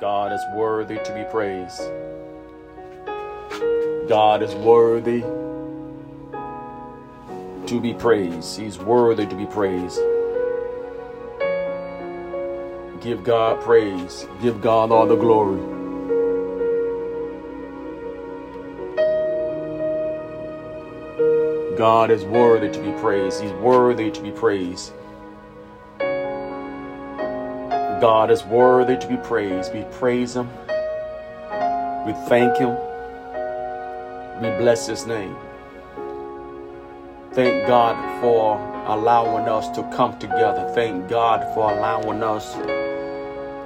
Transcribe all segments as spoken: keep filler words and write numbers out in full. God is worthy to be praised. God is worthy to be praised. He's worthy to be praised. Give God praise. Give God all the glory. God is worthy to be praised. He's worthy to be praised. God is worthy to be praised. We praise Him. We thank Him. We bless His name. Thank God for allowing us to come together. Thank God for allowing us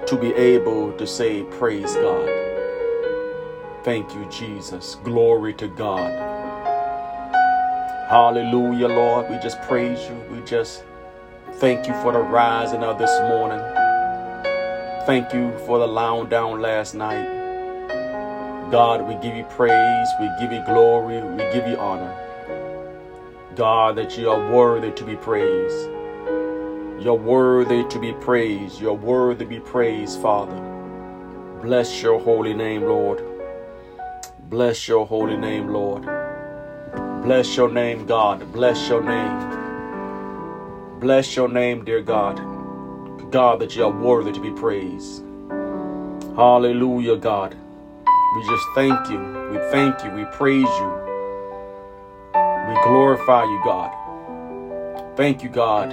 to be able to say, praise God. Thank you, Jesus. Glory to God. Hallelujah, Lord. We just praise you. We just thank you for the rising of this morning. Thank you for the lying down last night. God, we give you praise. We give you glory. We give you honor. God, that you are worthy to be praised. You're worthy to be praised. You're worthy to be praised, Father. Bless your holy name, Lord. Bless your holy name, Lord. Bless your name, God. Bless your name. Bless your name, dear God. God, that you are worthy to be praised. Hallelujah, God. We just thank you. We thank you. We praise you. We glorify you, God. Thank you, God,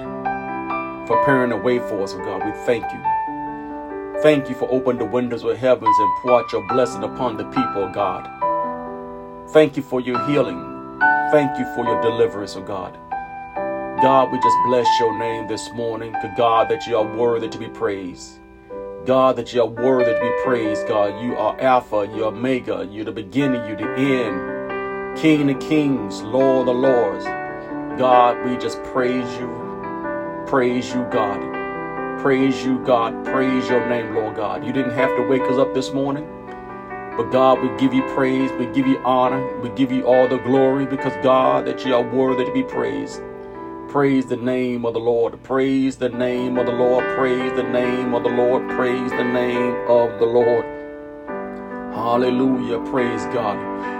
for preparing a way for us, oh God. We thank you. Thank you for opening the windows of heavens and pour out your blessing upon the people, oh God. Thank you for your healing. Thank you for your deliverance, oh God. God, we just bless your name this morning. God, that you are worthy to be praised. God, that you are worthy to be praised, God. You are Alpha, you're Omega, you're the beginning, you're the end. King of kings, Lord of lords. God, we just praise you. Praise you, God. Praise you, God. Praise your name, Lord God. You didn't have to wake us up this morning. But God, we give you praise. We give you honor. We give you all the glory because, God, that you are worthy to be praised. Praise the name of the Lord. Praise the name of the Lord. Praise the name of the Lord. Praise the name of the Lord. Hallelujah. Praise God.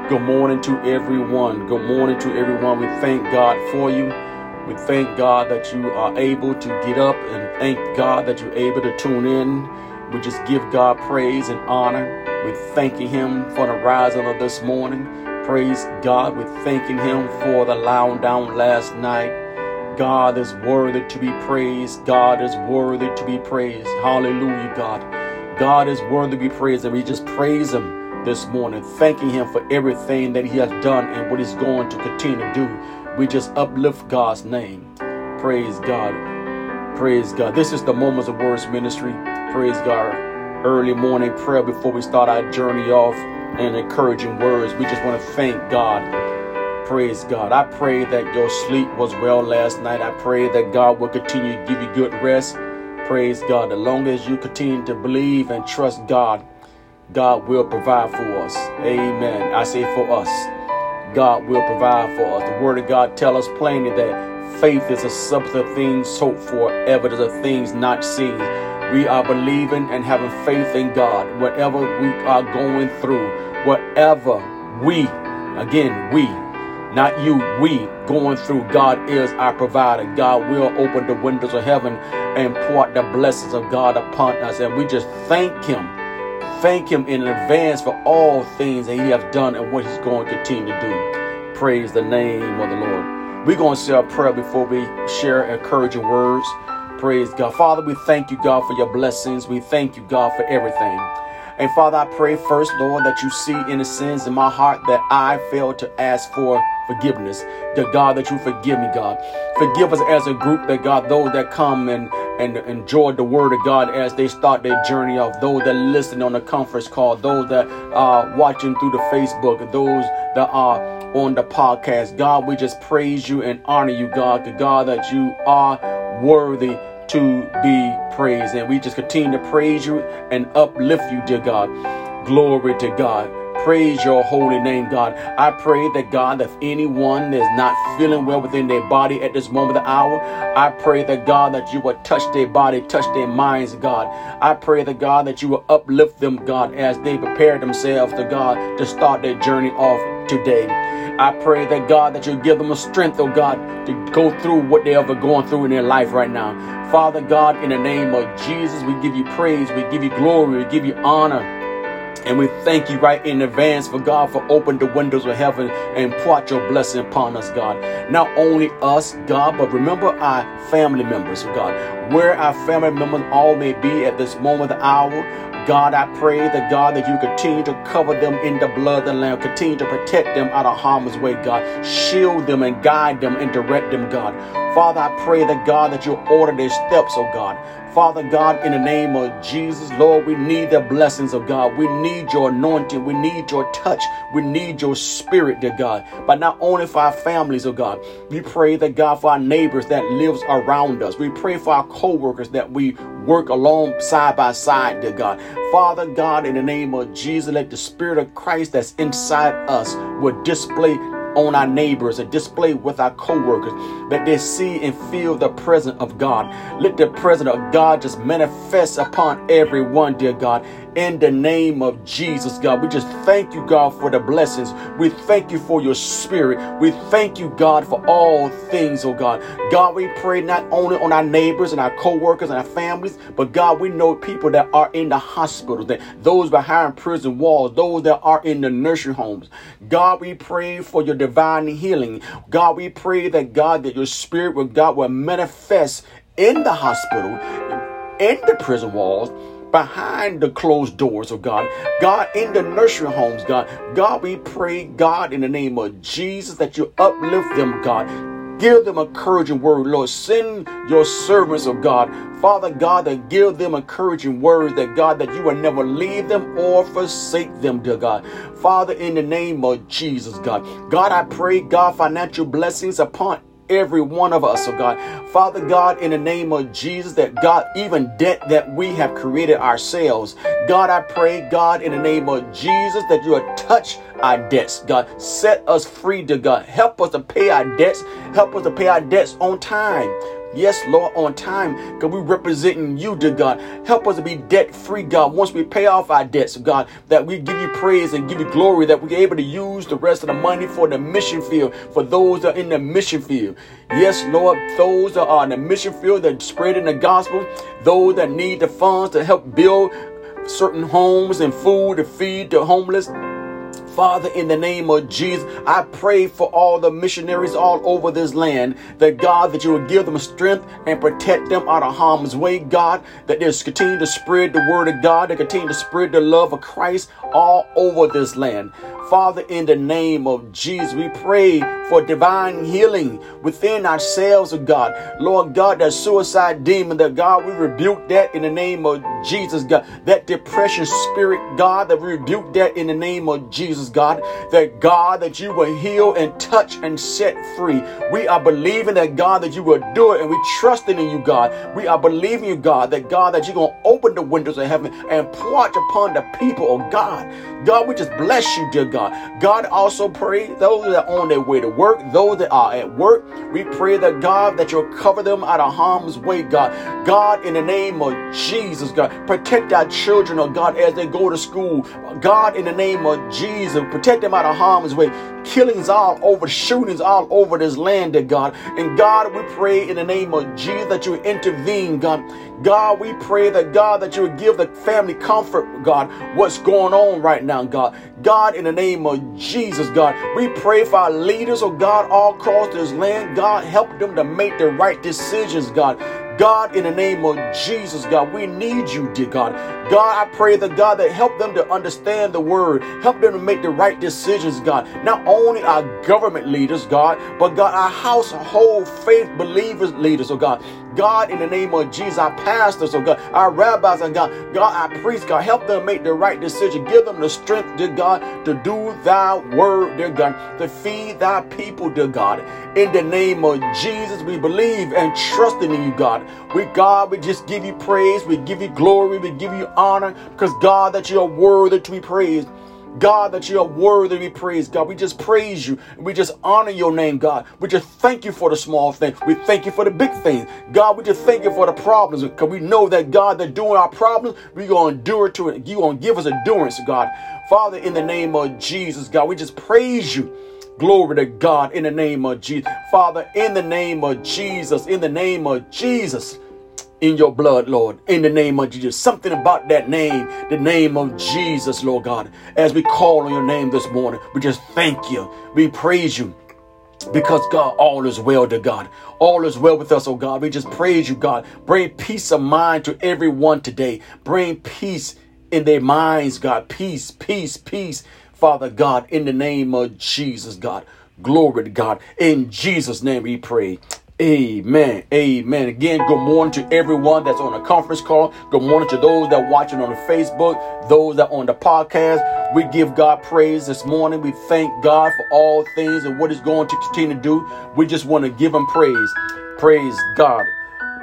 Good morning to everyone. Good morning to everyone. We thank God for you. We thank God that you are able to get up and thank God that you're able to tune in. We just give God praise and honor. We're thanking Him for the rising of this morning. Praise God. We're thanking Him for the lying down last night. God is worthy to be praised. God is worthy to be praised. Hallelujah, God. God is worthy to be praised, and we just praise Him this morning, thanking Him for everything that He has done and what He's going to continue to do. We just uplift God's name. Praise God. Praise God. This is the Moments of Words Ministry. Praise God. Early morning prayer before we start our journey off and encouraging words. We just want to thank God. Praise God. I pray that your sleep was well last night. I pray that God will continue to give you good rest. Praise God. As long as you continue to believe and trust God, God will provide for us. Amen. I say for us. God will provide for us. The Word of God tells us plainly that faith is a substance of things hoped for, evidence of things not seen. We are believing and having faith in God. Whatever we are going through, whatever we, again, we, not you, we going through, God is our provider. God will open the windows of heaven and pour out the blessings of God upon us. And we just thank Him. Thank Him in advance for all things that He has done and what He's going to continue to do. Praise the name of the Lord. We're going to say a prayer before we share encouraging words. Praise God. Father, we thank you, God, for your blessings. We thank you, God, for everything. And Father, I pray first, Lord, that you see in the sins in my heart that I failed to ask for forgiveness. The God, that you forgive me, God. Forgive us as a group, that God, those that come and and enjoy the Word of God as they start their journey of those that listen on the conference call, those that are watching through the Facebook, those that are on the podcast. God, we just praise you and honor you, God, the God that you are worthy to be praised. And we just continue to praise you and uplift you, dear God. Glory to God. praise your holy name, God. I pray that, God, if anyone is not feeling well within their body at this moment of the hour, I pray that, God, that you would touch their body, touch their minds, God. I pray that, God, that you will uplift them, God, as they prepare themselves to, God, to start their journey off today. I pray that, God, that you give them a strength, oh God, to go through what they're ever going through in their life right now. Father God, in the name of Jesus, we give you praise, we give you glory, we give you honor. And we thank you right in advance for God, for open the windows of heaven and pour out your blessing upon us, God. Not only us, God, but remember our family members, God. Where our family members all may be at this moment of the hour, God, I pray that, God, that you continue to cover them in the blood of the Lamb. Continue to protect them out of harm's way, God. Shield them and guide them and direct them, God. Father, I pray that, God, that you order their steps, oh God. Father God, in the name of Jesus, Lord, we need the blessings of God. We need your anointing. We need your touch. We need your spirit, dear God. But not only for our families, oh God. We pray that, God, for our neighbors that lives around us. We pray for our co-workers that we work along side by side, dear God. Father God, in the name of Jesus, let the spirit of Christ that's inside us will display on our neighbors and display with our co-workers, that they see and feel the presence of God. Let the presence of God just manifest upon everyone, dear God. In the name of Jesus, God, we just thank you, God, for the blessings. We thank you for your spirit. We thank you, God, for all things, oh God. God, we pray not only on our neighbors and our co-workers and our families, but God, we know people that are in the hospitals, that those behind prison walls, those that are in the nursing homes. God, we pray for your divine healing. God, we pray that, God, that your spirit will, God, will manifest in the hospital, in the prison walls, behind the closed doors, oh God. God, in the nursery homes, God. God, we pray, God, in the name of Jesus, that you uplift them, God. Give them a encouraging word, Lord. Send your servants, oh God. Father God, that give them encouraging words, that God, that you will never leave them or forsake them, dear God. Father, in the name of Jesus, God. God, I pray, God, financial blessings upon every one of us, oh God. Father God, in the name of Jesus, that God, even debt that we have created ourselves, God, I pray, God, in the name of Jesus, that you will touch our debts, God. Set us free, to God. Help us to pay our debts. Help us to pay our debts on time. Yes, Lord, on time, because we're representing you, dear God. Help us to be debt-free, God, once we pay off our debts, God, that we give you praise and give you glory, that we're able to use the rest of the money for the mission field, for those that are in the mission field. Yes, Lord, those that are in the mission field, that spread in the gospel, those that need the funds to help build certain homes and food to feed the homeless. Father, in the name of Jesus, I pray for all the missionaries all over this land, that God, that you will give them strength and protect them out of harm's way, God, that they continue to spread the word of God, they continue to spread the love of Christ all over this land. Father, in the name of Jesus, we pray for divine healing within ourselves, of God. Lord God, that suicide demon, that God, we rebuke that in the name of Jesus, God. That depression spirit, God, that we rebuke that in the name of Jesus, God. That God, that you will heal and touch and set free. We are believing that, God, that you will do it, and we trusting in you, God. We are believing you, God, that God, that you're going to open the windows of heaven and pour out upon the people, of God. God, we just bless you, dear God. God, also pray those that are on their way to work, those that are at work. We pray that, God, that you'll cover them out of harm's way, God. God, in the name of Jesus, God, protect our children, oh God, as they go to school. God, in the name of Jesus, protect them out of harm's way. Killings all over, shootings all over this land, dear God. And God, we pray in the name of Jesus that you intervene, God. God, we pray that, God, that you would give the family comfort, God, what's going on right now, God. God, in the name of Jesus, God, we pray for our leaders, oh God, all across this land. God, help them to make the right decisions, God. God, in the name of Jesus, God, we need you, dear God. God, I pray that, God, that help them to understand the word. Help them to make the right decisions, God. Not only our government leaders, God, but, God, our household faith believers leaders, oh God. God, in the name of Jesus, our pastors, oh God, our rabbis, and God, God, our priests, God, help them make the right decision. Give them the strength, dear God, to do thy word, dear God, to feed thy people, dear God. In the name of Jesus, we believe and trust in you, God. We, God, we just give you praise, we give you glory, we give you honor, because, God, that you are worthy to be praised. God, that you are worthy to be praised, God. We just praise you. We just honor your name, God. We just thank you for the small things. We thank you for the big things. God, we just thank you for the problems, because we know that, God, that during our problems, we're going to endure to it. You're going to give us endurance, God. Father, in the name of Jesus, God, we just praise you. Glory to God, in the name of Jesus. Father, in the name of Jesus, in the name of Jesus, in your blood, Lord, in the name of Jesus. Something about that name, the name of Jesus, Lord God. As we call on your name this morning, we just thank you. We praise you. Because, God, all is well to God. All is well with us, oh God. We just praise you, God. Bring peace of mind to everyone today. Bring peace in their minds, God. Peace, peace, peace. Father God, in the name of Jesus, God. Glory to God. In Jesus' name we pray. Amen. Amen. Again, good morning to everyone that's on a conference call. Good morning to those that are watching on the Facebook, those that are on the podcast. We give God praise this morning. We thank God for all things and what he's going to continue to do. We just want to give him praise. Praise God.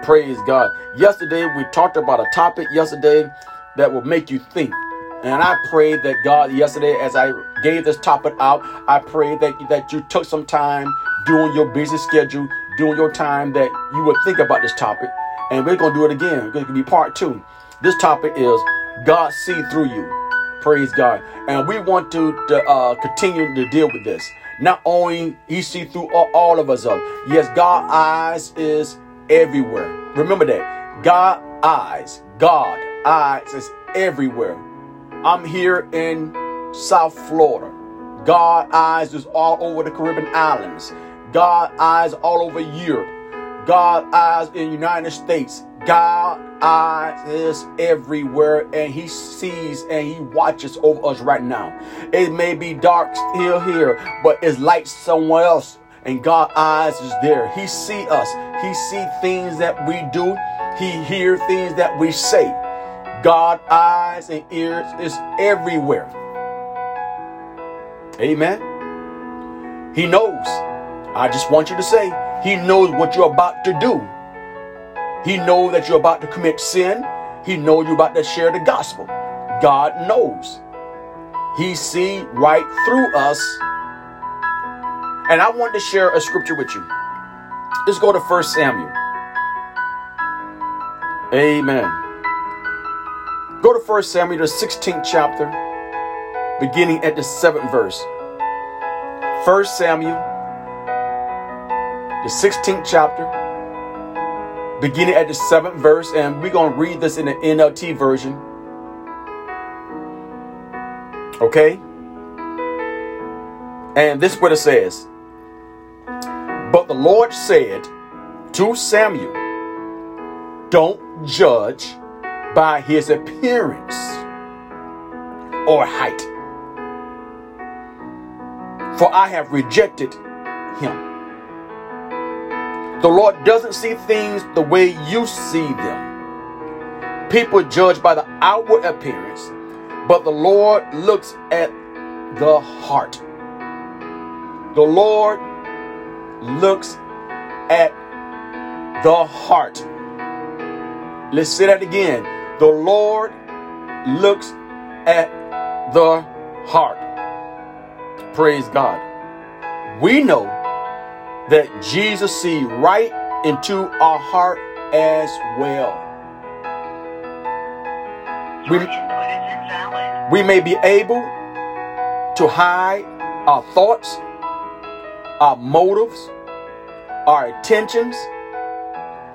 Praise God. Yesterday, we talked about a topic yesterday that will make you think. And I pray that God, yesterday, as I gave this topic out, I pray that, that you took some time during your busy schedule, during your time, that you would think about this topic. And we're going to do it again. It's going to be part two. This topic is God see through you. Praise God. And we want to, to uh, continue to deal with this. Not only he see through all, all of us up. Yes, God's eyes is everywhere. Remember that. God's eyes. God's eyes is everywhere. I'm here in South Florida. God's eyes is all over the Caribbean Islands. God's eyes all over Europe. God's eyes in the United States. God's eyes is everywhere, and he sees and he watches over us right now. It may be dark still here, but it's light somewhere else, and God's eyes is there. He see us. He see things that we do. He hear things that we say. God's eyes and ears is everywhere. Amen. He knows. I just want you to say, he knows what you're about to do. He knows that you're about to commit sin. He knows you're about to share the gospel. God knows. He sees right through us. And I want to share a scripture with you. Let's go to First Samuel. Amen. Go to First Samuel, the sixteenth chapter, beginning at the seventh verse. First Samuel. The sixteenth chapter, beginning at the seventh verse, and we're going to read this in the N L T version. Okay? And this is what it says. But the Lord said to Samuel, don't judge by his appearance or height, for I have rejected him. The Lord doesn't see things the way you see them. People judge by the outward appearance, but the Lord looks at the heart. The Lord looks at the heart. Let's say that again. The Lord looks at the heart. Praise God. We know that Jesus see right into our heart as well. We, we may be able to hide our thoughts, our motives, our intentions,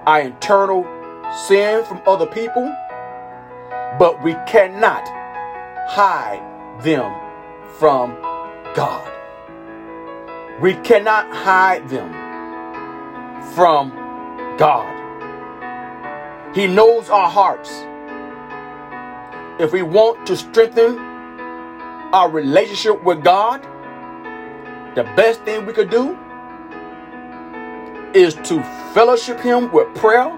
our internal sin from other people, but we cannot hide them from God. We cannot hide them from God. He knows our hearts. If we want to strengthen our relationship with God, the best thing we could do is to fellowship him with prayer,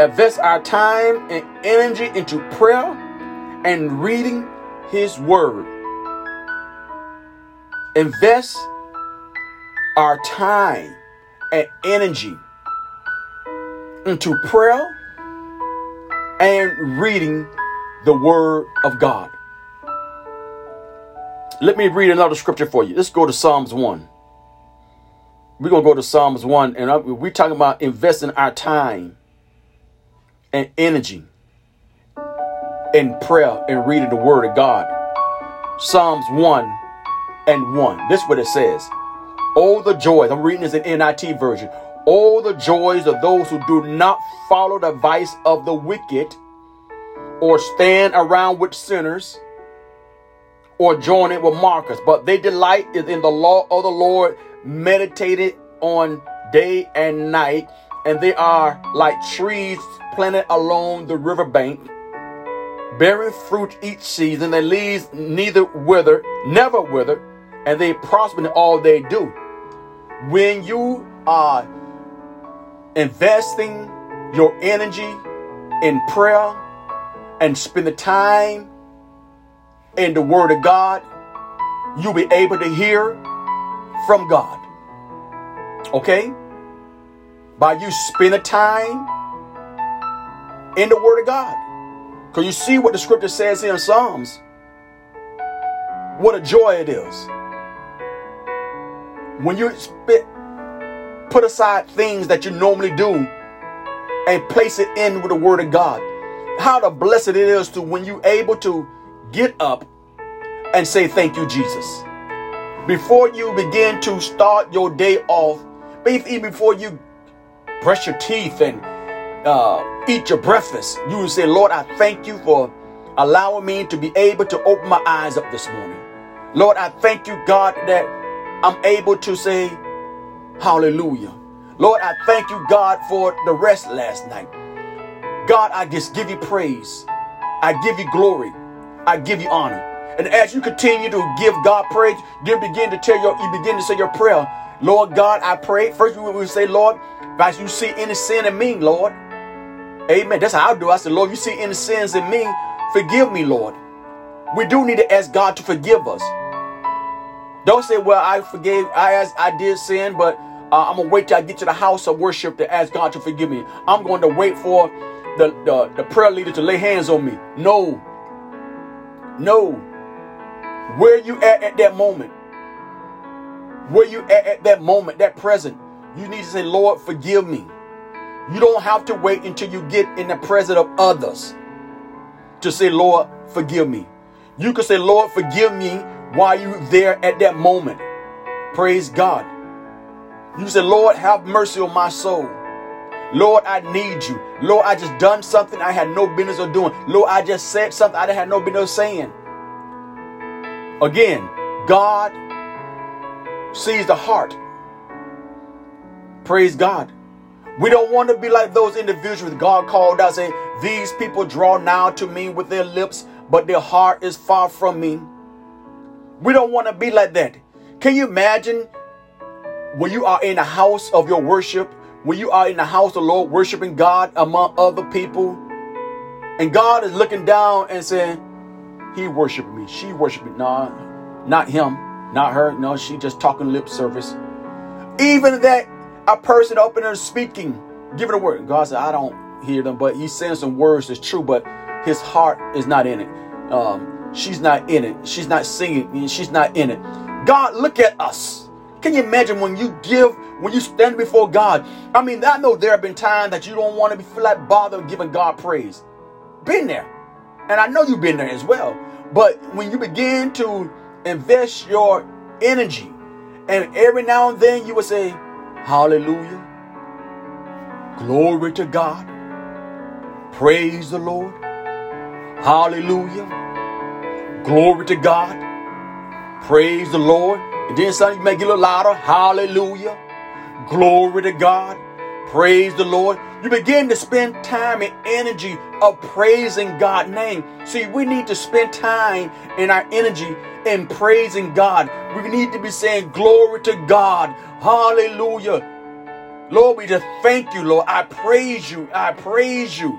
invest our time and energy into prayer and reading his word. Invest our time and energy into prayer and reading the Word of God. Let me read another scripture for you. Let's go to Psalms one. We're going to go to Psalms one, and we're talking about investing our time and energy in prayer and reading the word of God. Psalms one and one. This is what it says. Oh, the joys. I'm reading this in N I V version. Oh, the joys of those who do not follow the vice of the wicked, or stand around with sinners, or join in with mockers. But they delight in the law of the Lord, meditated on day and night. And they are like trees planted along the riverbank, bearing fruit each season. Their leaves neither wither, never wither, and they prosper in all they do. When you are investing your energy in prayer and spending time in the word of God, you'll be able to hear from God. Okay? By you spending time in the word of God. Because you see what the scripture says here in Psalms. What a joy it is when you put aside things that you normally do and place it in with the word of God. How the blessed it is to when you're able to get up and say, thank you, Jesus. Before you begin to start your day off, maybe even before you brush your teeth and uh, eat your breakfast, you will say, Lord, I thank you for allowing me to be able to open my eyes up this morning. Lord, I thank you, God, that I'm able to say hallelujah. Lord, I thank you, God, for the rest last night. God, I just give you praise. I give you glory. I give you honor. And as you continue to give God praise, you begin to tell your, you begin to say your prayer. Lord God, I pray. First, we will say, Lord, if you see any sin in me, Lord. Amen. That's how I do. I say, Lord, you see any sins in me, forgive me, Lord. We do need to ask God to forgive us. Don't say, well, I forgave, I asked, I did sin, but uh, I'm going to wait till I get to the house of worship to ask God to forgive me. I'm going to wait for the, the, the prayer leader to lay hands on me. No. No. Where you at at that moment? Where you at at that moment, that present? You need to say, Lord, forgive me. You don't have to wait until you get in the presence of others to say, Lord, forgive me. You can say, Lord, forgive me, while you there at that moment. Praise God. You say, Lord, have mercy on my soul. Lord, I need you. Lord, I just done something I had no business of doing. Lord, I just said something I had no business saying. Again, God sees the heart. Praise God. We don't want to be like those individuals God called out, saying, these people draw nigh to me with their lips, but their heart is far from me. We don't want to be like that. Can you imagine when you are in the house of your worship, when you are in the house of the Lord, worshiping God among other people, and God is looking down and saying, he worshiped me, she worshiped me. Nah, not him, not her. No, she just talking lip service. Even that a person up in there speaking, giving a word. God said, I don't hear them, but he's saying some words that's true, but his heart is not in it. Um, She's not in it. She's not singing. She's not in it. God, look at us. Can you imagine when you give, when you stand before God? I mean, I know there have been times that you don't want to be, feel like bothered giving God praise. Been there. And I know you've been there as well. But when you begin to invest your energy, and every now and then you will say, hallelujah. Glory to God. Praise the Lord. Hallelujah. Glory to God. Praise the Lord. And then suddenly you make it a little louder. Hallelujah. Glory to God. Praise the Lord. You begin to spend time and energy of praising God's name. See, we need to spend time and our energy in praising God. We need to be saying glory to God. Hallelujah. Lord, we just thank you, Lord. I praise you. I praise you.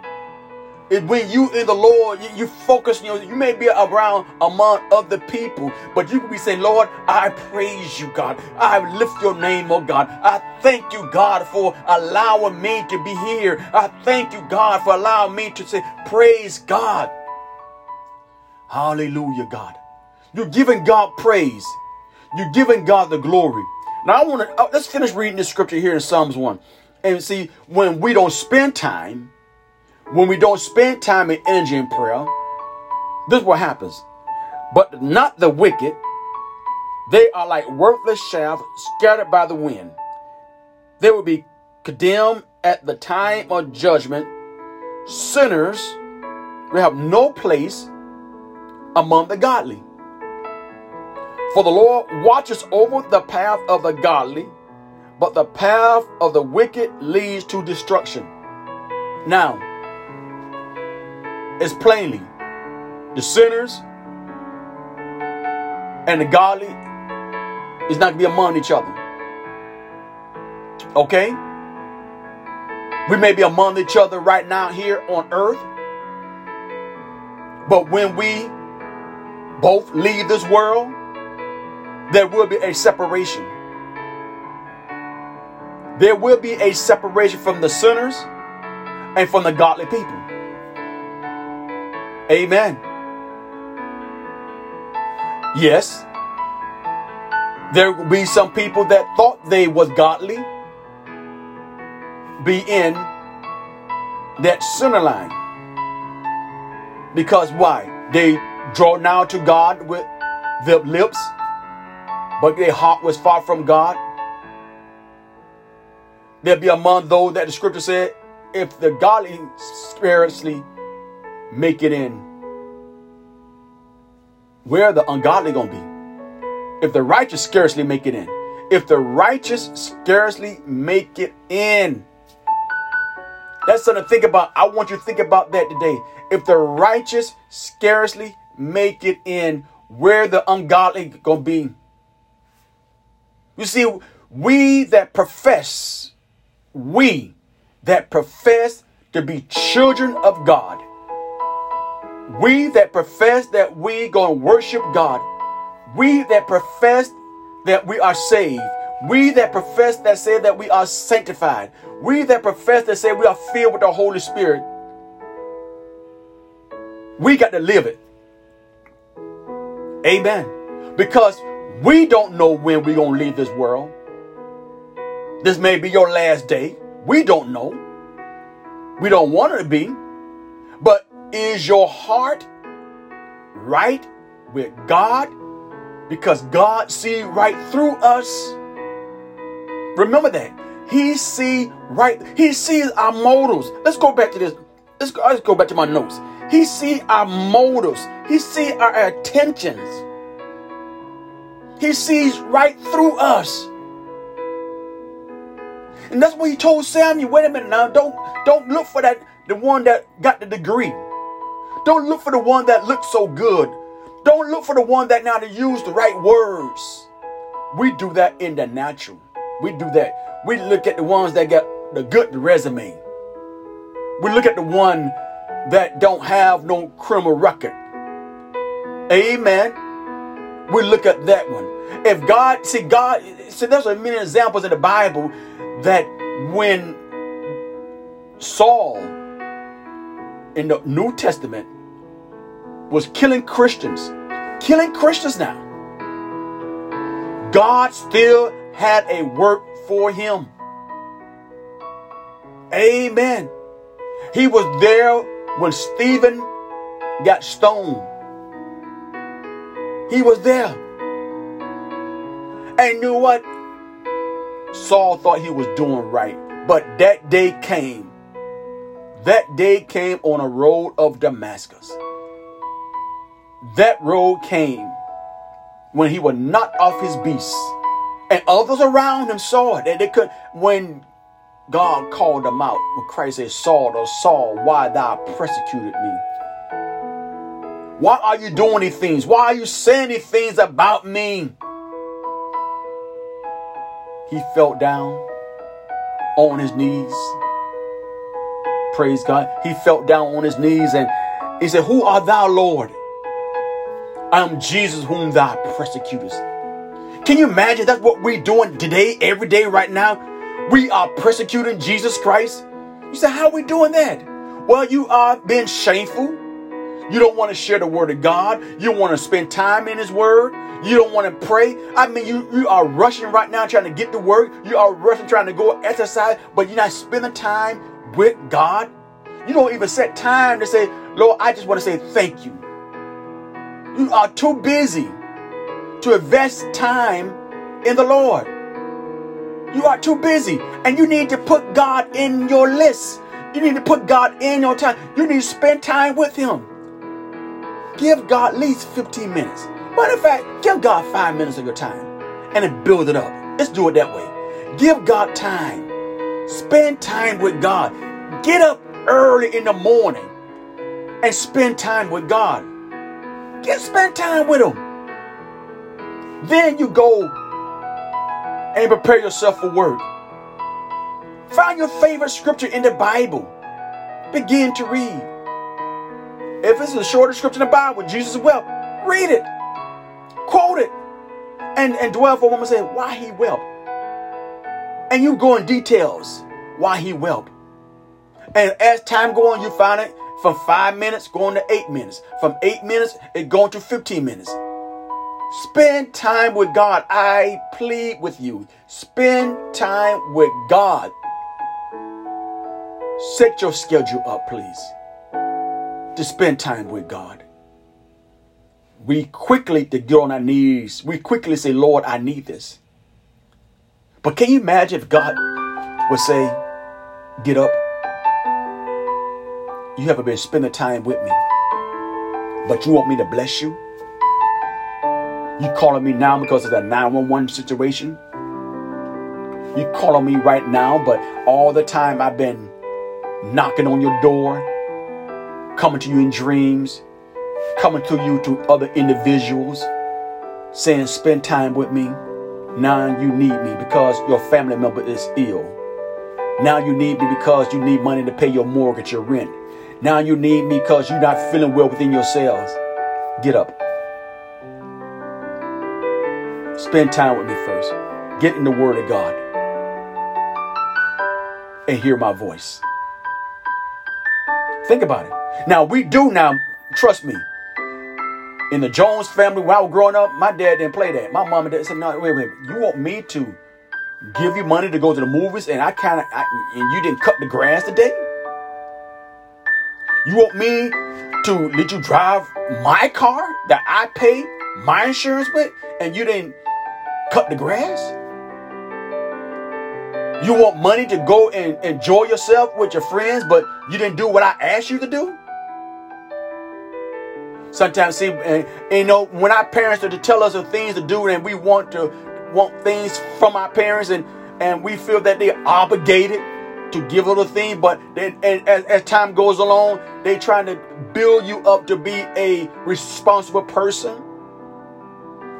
It, when you in the Lord, you, you focus, you know, you may be around among other people, but you can be saying, Lord, I praise you, God. I lift your name, oh God. I thank you, God, for allowing me to be here. I thank you, God, for allowing me to say, praise God. Hallelujah, God. You're giving God praise. You're giving God the glory. Now, I want to uh, let's finish reading this scripture here in Psalms one. And see, when we don't spend time, when we don't spend time and energy in prayer, this is what happens. But not the wicked. They are like worthless chaff scattered by the wind. They will be condemned at the time of judgment. Sinners will have no place among the godly. For the Lord watches over the path of the godly, but the path of the wicked leads to destruction. Now, it's plainly the sinners and the godly is not going to be among each other. Okay? We may be among each other right now here on earth, but when we both leave this world, there will be a separation. There will be a separation from the sinners and from the godly people. Amen. Yes, there will be some people that thought they was godly be in that sinner line. Because why? They draw now to God with their lips, but their heart was far from God. They'll be among those that the scripture said, if the godly spiritually make it in, where are the ungodly going to be? If the righteous scarcely make it in. If the righteous scarcely make it in. That's something to think about. I want you to think about that today. If the righteous scarcely make it in, where the ungodly going to be? You see, we that profess, we that profess to be children of God, we that profess that we gonna worship God, we that profess that we are saved, we that profess that say that we are sanctified, we that profess that say we are filled with the Holy Spirit, we got to live it. Amen. Because we don't know when we're gonna leave this world. This may be your last day. We don't know. We don't want it to be. But is your heart right with God? Because God sees right through us. Remember that. He sees right. He sees our motives. Let's go back to this. Let's go, let's go back to my notes. He sees our motives. He sees our intentions. He sees right through us. And that's what he told Samuel. Wait a minute now. Don't, don't look for that, the one that got the degree. Don't look for the one that looks so good. Don't look for the one that now to use the right words. We do that in the natural. We do that. We look at the ones that got the good resume. We look at the one that don't have no criminal record. Amen. We look at that one. If God, see God, see there's many examples in the Bible that when Saul in the New Testament was killing Christians, killing Christians now, God still had a work for him. Amen. He was there when Stephen got stoned. He was there. And you know what? Saul thought he was doing right. But that day came. That day came on a road of Damascus. That road came when he was knocked off his beast. And others around him saw it. And they could, when God called them out, when Christ said, Saul, or Saul, why thou persecuted me? Why are you doing these things? Why are you saying these things about me? He fell down on his knees. Praise God. He fell down on his knees and he said, who art thou, Lord? I am Jesus whom thou persecutest. Can you imagine? That's what we're doing today, every day, right now. We are persecuting Jesus Christ. You say, how are we doing that? Well, you are being shameful. You don't want to share the word of God. You want to spend time in his word. You don't want to pray. I mean, you, you are rushing right now trying to get to work. You are rushing trying to go exercise, but you're not spending time with God. You don't even set time to say, Lord, I just want to say thank you. You are too busy to invest time in the Lord. You are too busy, and you need to put God in your list. You need to put God in your time. You need to spend time with him. Give God at least fifteen minutes. Matter of fact, give God five minutes of your time and then build it up. Let's do it that way. Give God time. Spend time with God. Get up early in the morning and spend time with God. Get spend time with him. Then you go and prepare yourself for work. Find your favorite scripture in the Bible. Begin to read. If it's a shorter scripture in the Bible, Jesus wept, read it. Quote it. And, and dwell for a woman saying why he wept. And you go in details why he wept. And as time goes on, you find it from five minutes going to eight minutes. From eight minutes, it going to fifteen minutes. Spend time with God. I plead with you. Spend time with God. Set your schedule up, please, to spend time with God. We quickly to get on our knees. We quickly say, Lord, I need this. But can you imagine if God would say, get up? You haven't been spending time with me, but you want me to bless you? You calling me now because of that nine one one situation? You calling me right now, but all the time I've been knocking on your door, coming to you in dreams, coming to you to other individuals, saying, spend time with me. Now you need me because your family member is ill. Now you need me because you need money to pay your mortgage, your rent. Now you need me because you're not feeling well within yourselves. Get up. Spend time with me first. Get in the word of God. And hear my voice. Think about it. Now we do now, trust me. In the Jones family, when I was growing up, my dad didn't play that. My mom and dad said, no, wait, wait, you want me to give you money to go to the movies and I kind of, and you didn't cut the grass today? You want me to let you drive my car that I paid my insurance with and you didn't cut the grass? You want money to go and enjoy yourself with your friends, but you didn't do what I asked you to do? Sometimes, see, and, and you know, when our parents are to tell us of things to do and we want to want things from our parents and, and we feel that they're obligated to give little things, but they, and as, as time goes along, they're trying to build you up to be a responsible person,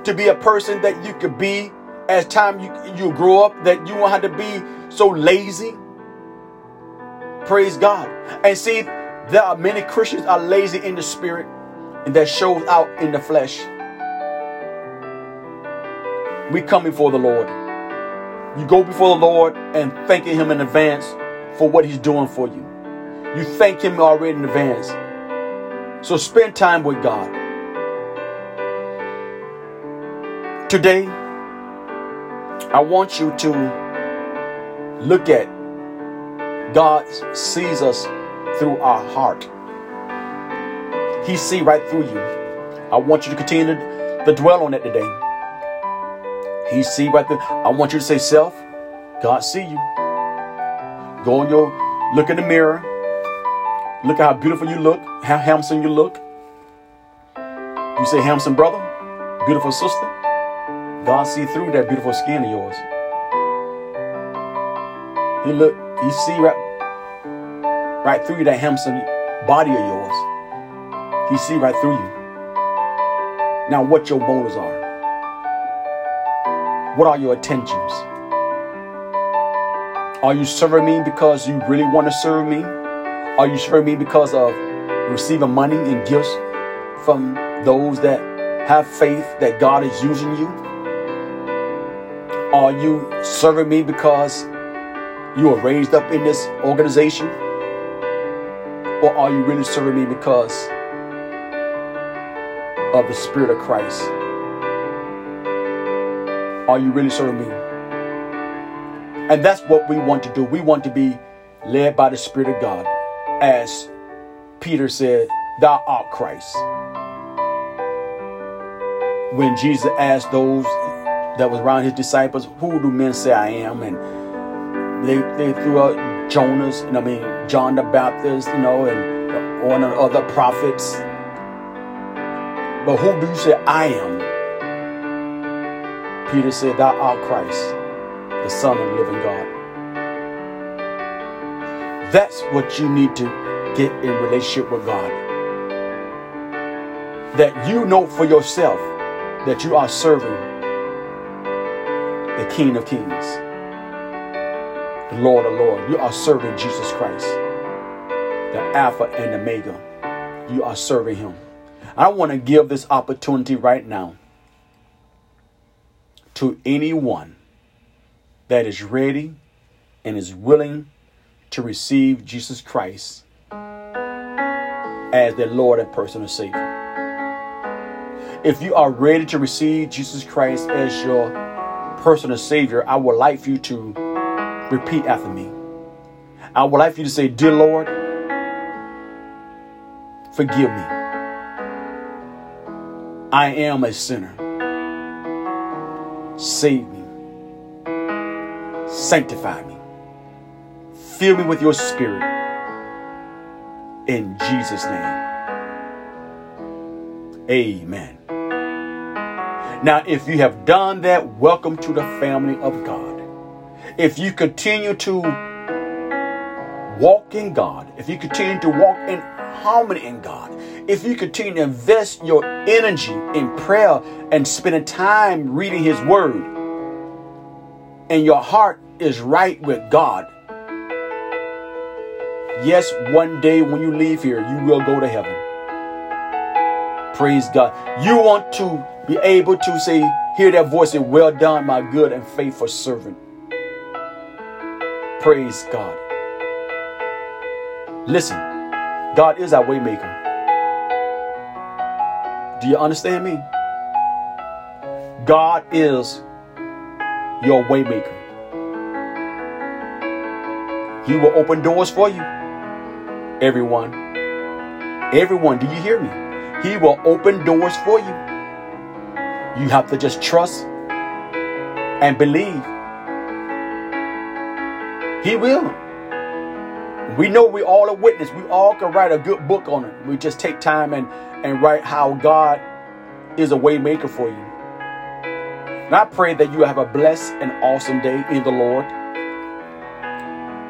to be a person that you could be as time you, you grow up, that you won't have to be so lazy. Praise God. And see, there are many Christians are lazy in the spirit and that shows out in the flesh. We come before the Lord. You go before the Lord and thanking him in advance for what he's doing for you. You thank him already in advance. So spend time with God. Today, I want you to look at God sees us through our heart. He sees right through you. I want you to continue to, to dwell on that today. He see right there. I want you to say, self, God see you. Go on your, look in the mirror. Look at how beautiful you look, how handsome you look. You say, handsome brother, beautiful sister. God see through that beautiful skin of yours. He look, he see right, right through that handsome body of yours. He see right through you. Now what your motives are. What are your intentions? Are you serving me because you really want to serve me? Are you serving me because of receiving money and gifts from those that have faith that God is using you? Are you serving me because you were raised up in this organization? Or are you really serving me because of the Spirit of Christ. Are you really serving me? And that's what we want to do. We want to be led by the Spirit of God. As Peter said, thou art Christ. When Jesus asked those that was around his disciples, who do men say I am? And they, they threw out Jonas, and I mean, John the Baptist, you know, and one of the other prophets. But who do you say I am? Peter said, thou art Christ, the Son of the living God. That's what you need to get in relationship with God. That you know for yourself that you are serving the King of Kings, the Lord of Lords. You are serving Jesus Christ, the Alpha and Omega. You are serving him. I want to give this opportunity right now to anyone that is ready and is willing to receive Jesus Christ as their Lord and personal Savior. If you are ready to receive Jesus Christ as your personal Savior, I would like for you to repeat after me. I would like for you to say, dear Lord, forgive me. I am a sinner. Save me. Sanctify me. Fill me with your Spirit. In Jesus' name. Amen. Now, if you have done that, welcome to the family of God. If you continue to walk in God, if you continue to walk in harmony in God, if you continue to invest your energy in prayer and spending time reading his word, and your heart is right with God, yes, one day when you leave here, you will go to heaven. Praise God. You want to be able to say, hear that voice say, well done, my good and faithful servant. Praise God. Listen, God is our way maker. Do you understand me? God is your way maker. He will open doors for you. Everyone, everyone, do you hear me? He will open doors for you. You have to just trust and believe. He will. We know we all are witness. We all can write a good book on it. We just take time and, and write how God is a way maker for you. And I pray that you have a blessed and awesome day in the Lord.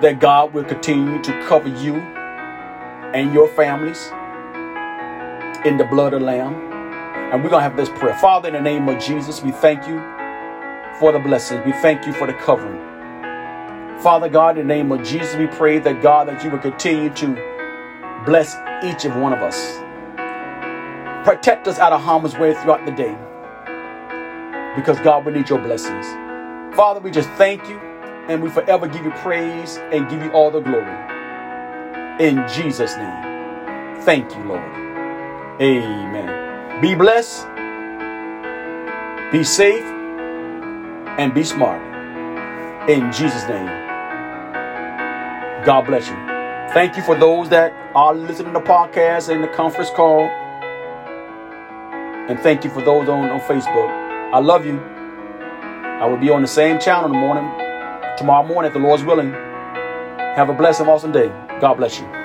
That God will continue to cover you and your families in the blood of the Lamb. And we're going to have this prayer. Father, in the name of Jesus, we thank you for the blessings. We thank you for the covering. Father God, in the name of Jesus, we pray that God, that you will continue to bless each and one of us. Protect us out of harm's way throughout the day. Because God, we need your blessings. Father, we just thank you and we forever give you praise and give you all the glory. In Jesus' name. Thank you, Lord. Amen. Be blessed, be safe, and be smart. In Jesus' name. God bless you. Thank you for those that are listening to the podcast and the conference call. And thank you for those on, on Facebook. I love you. I will be on the same channel in the morning, tomorrow morning, if the Lord's willing. Have a blessed and awesome day. God bless you.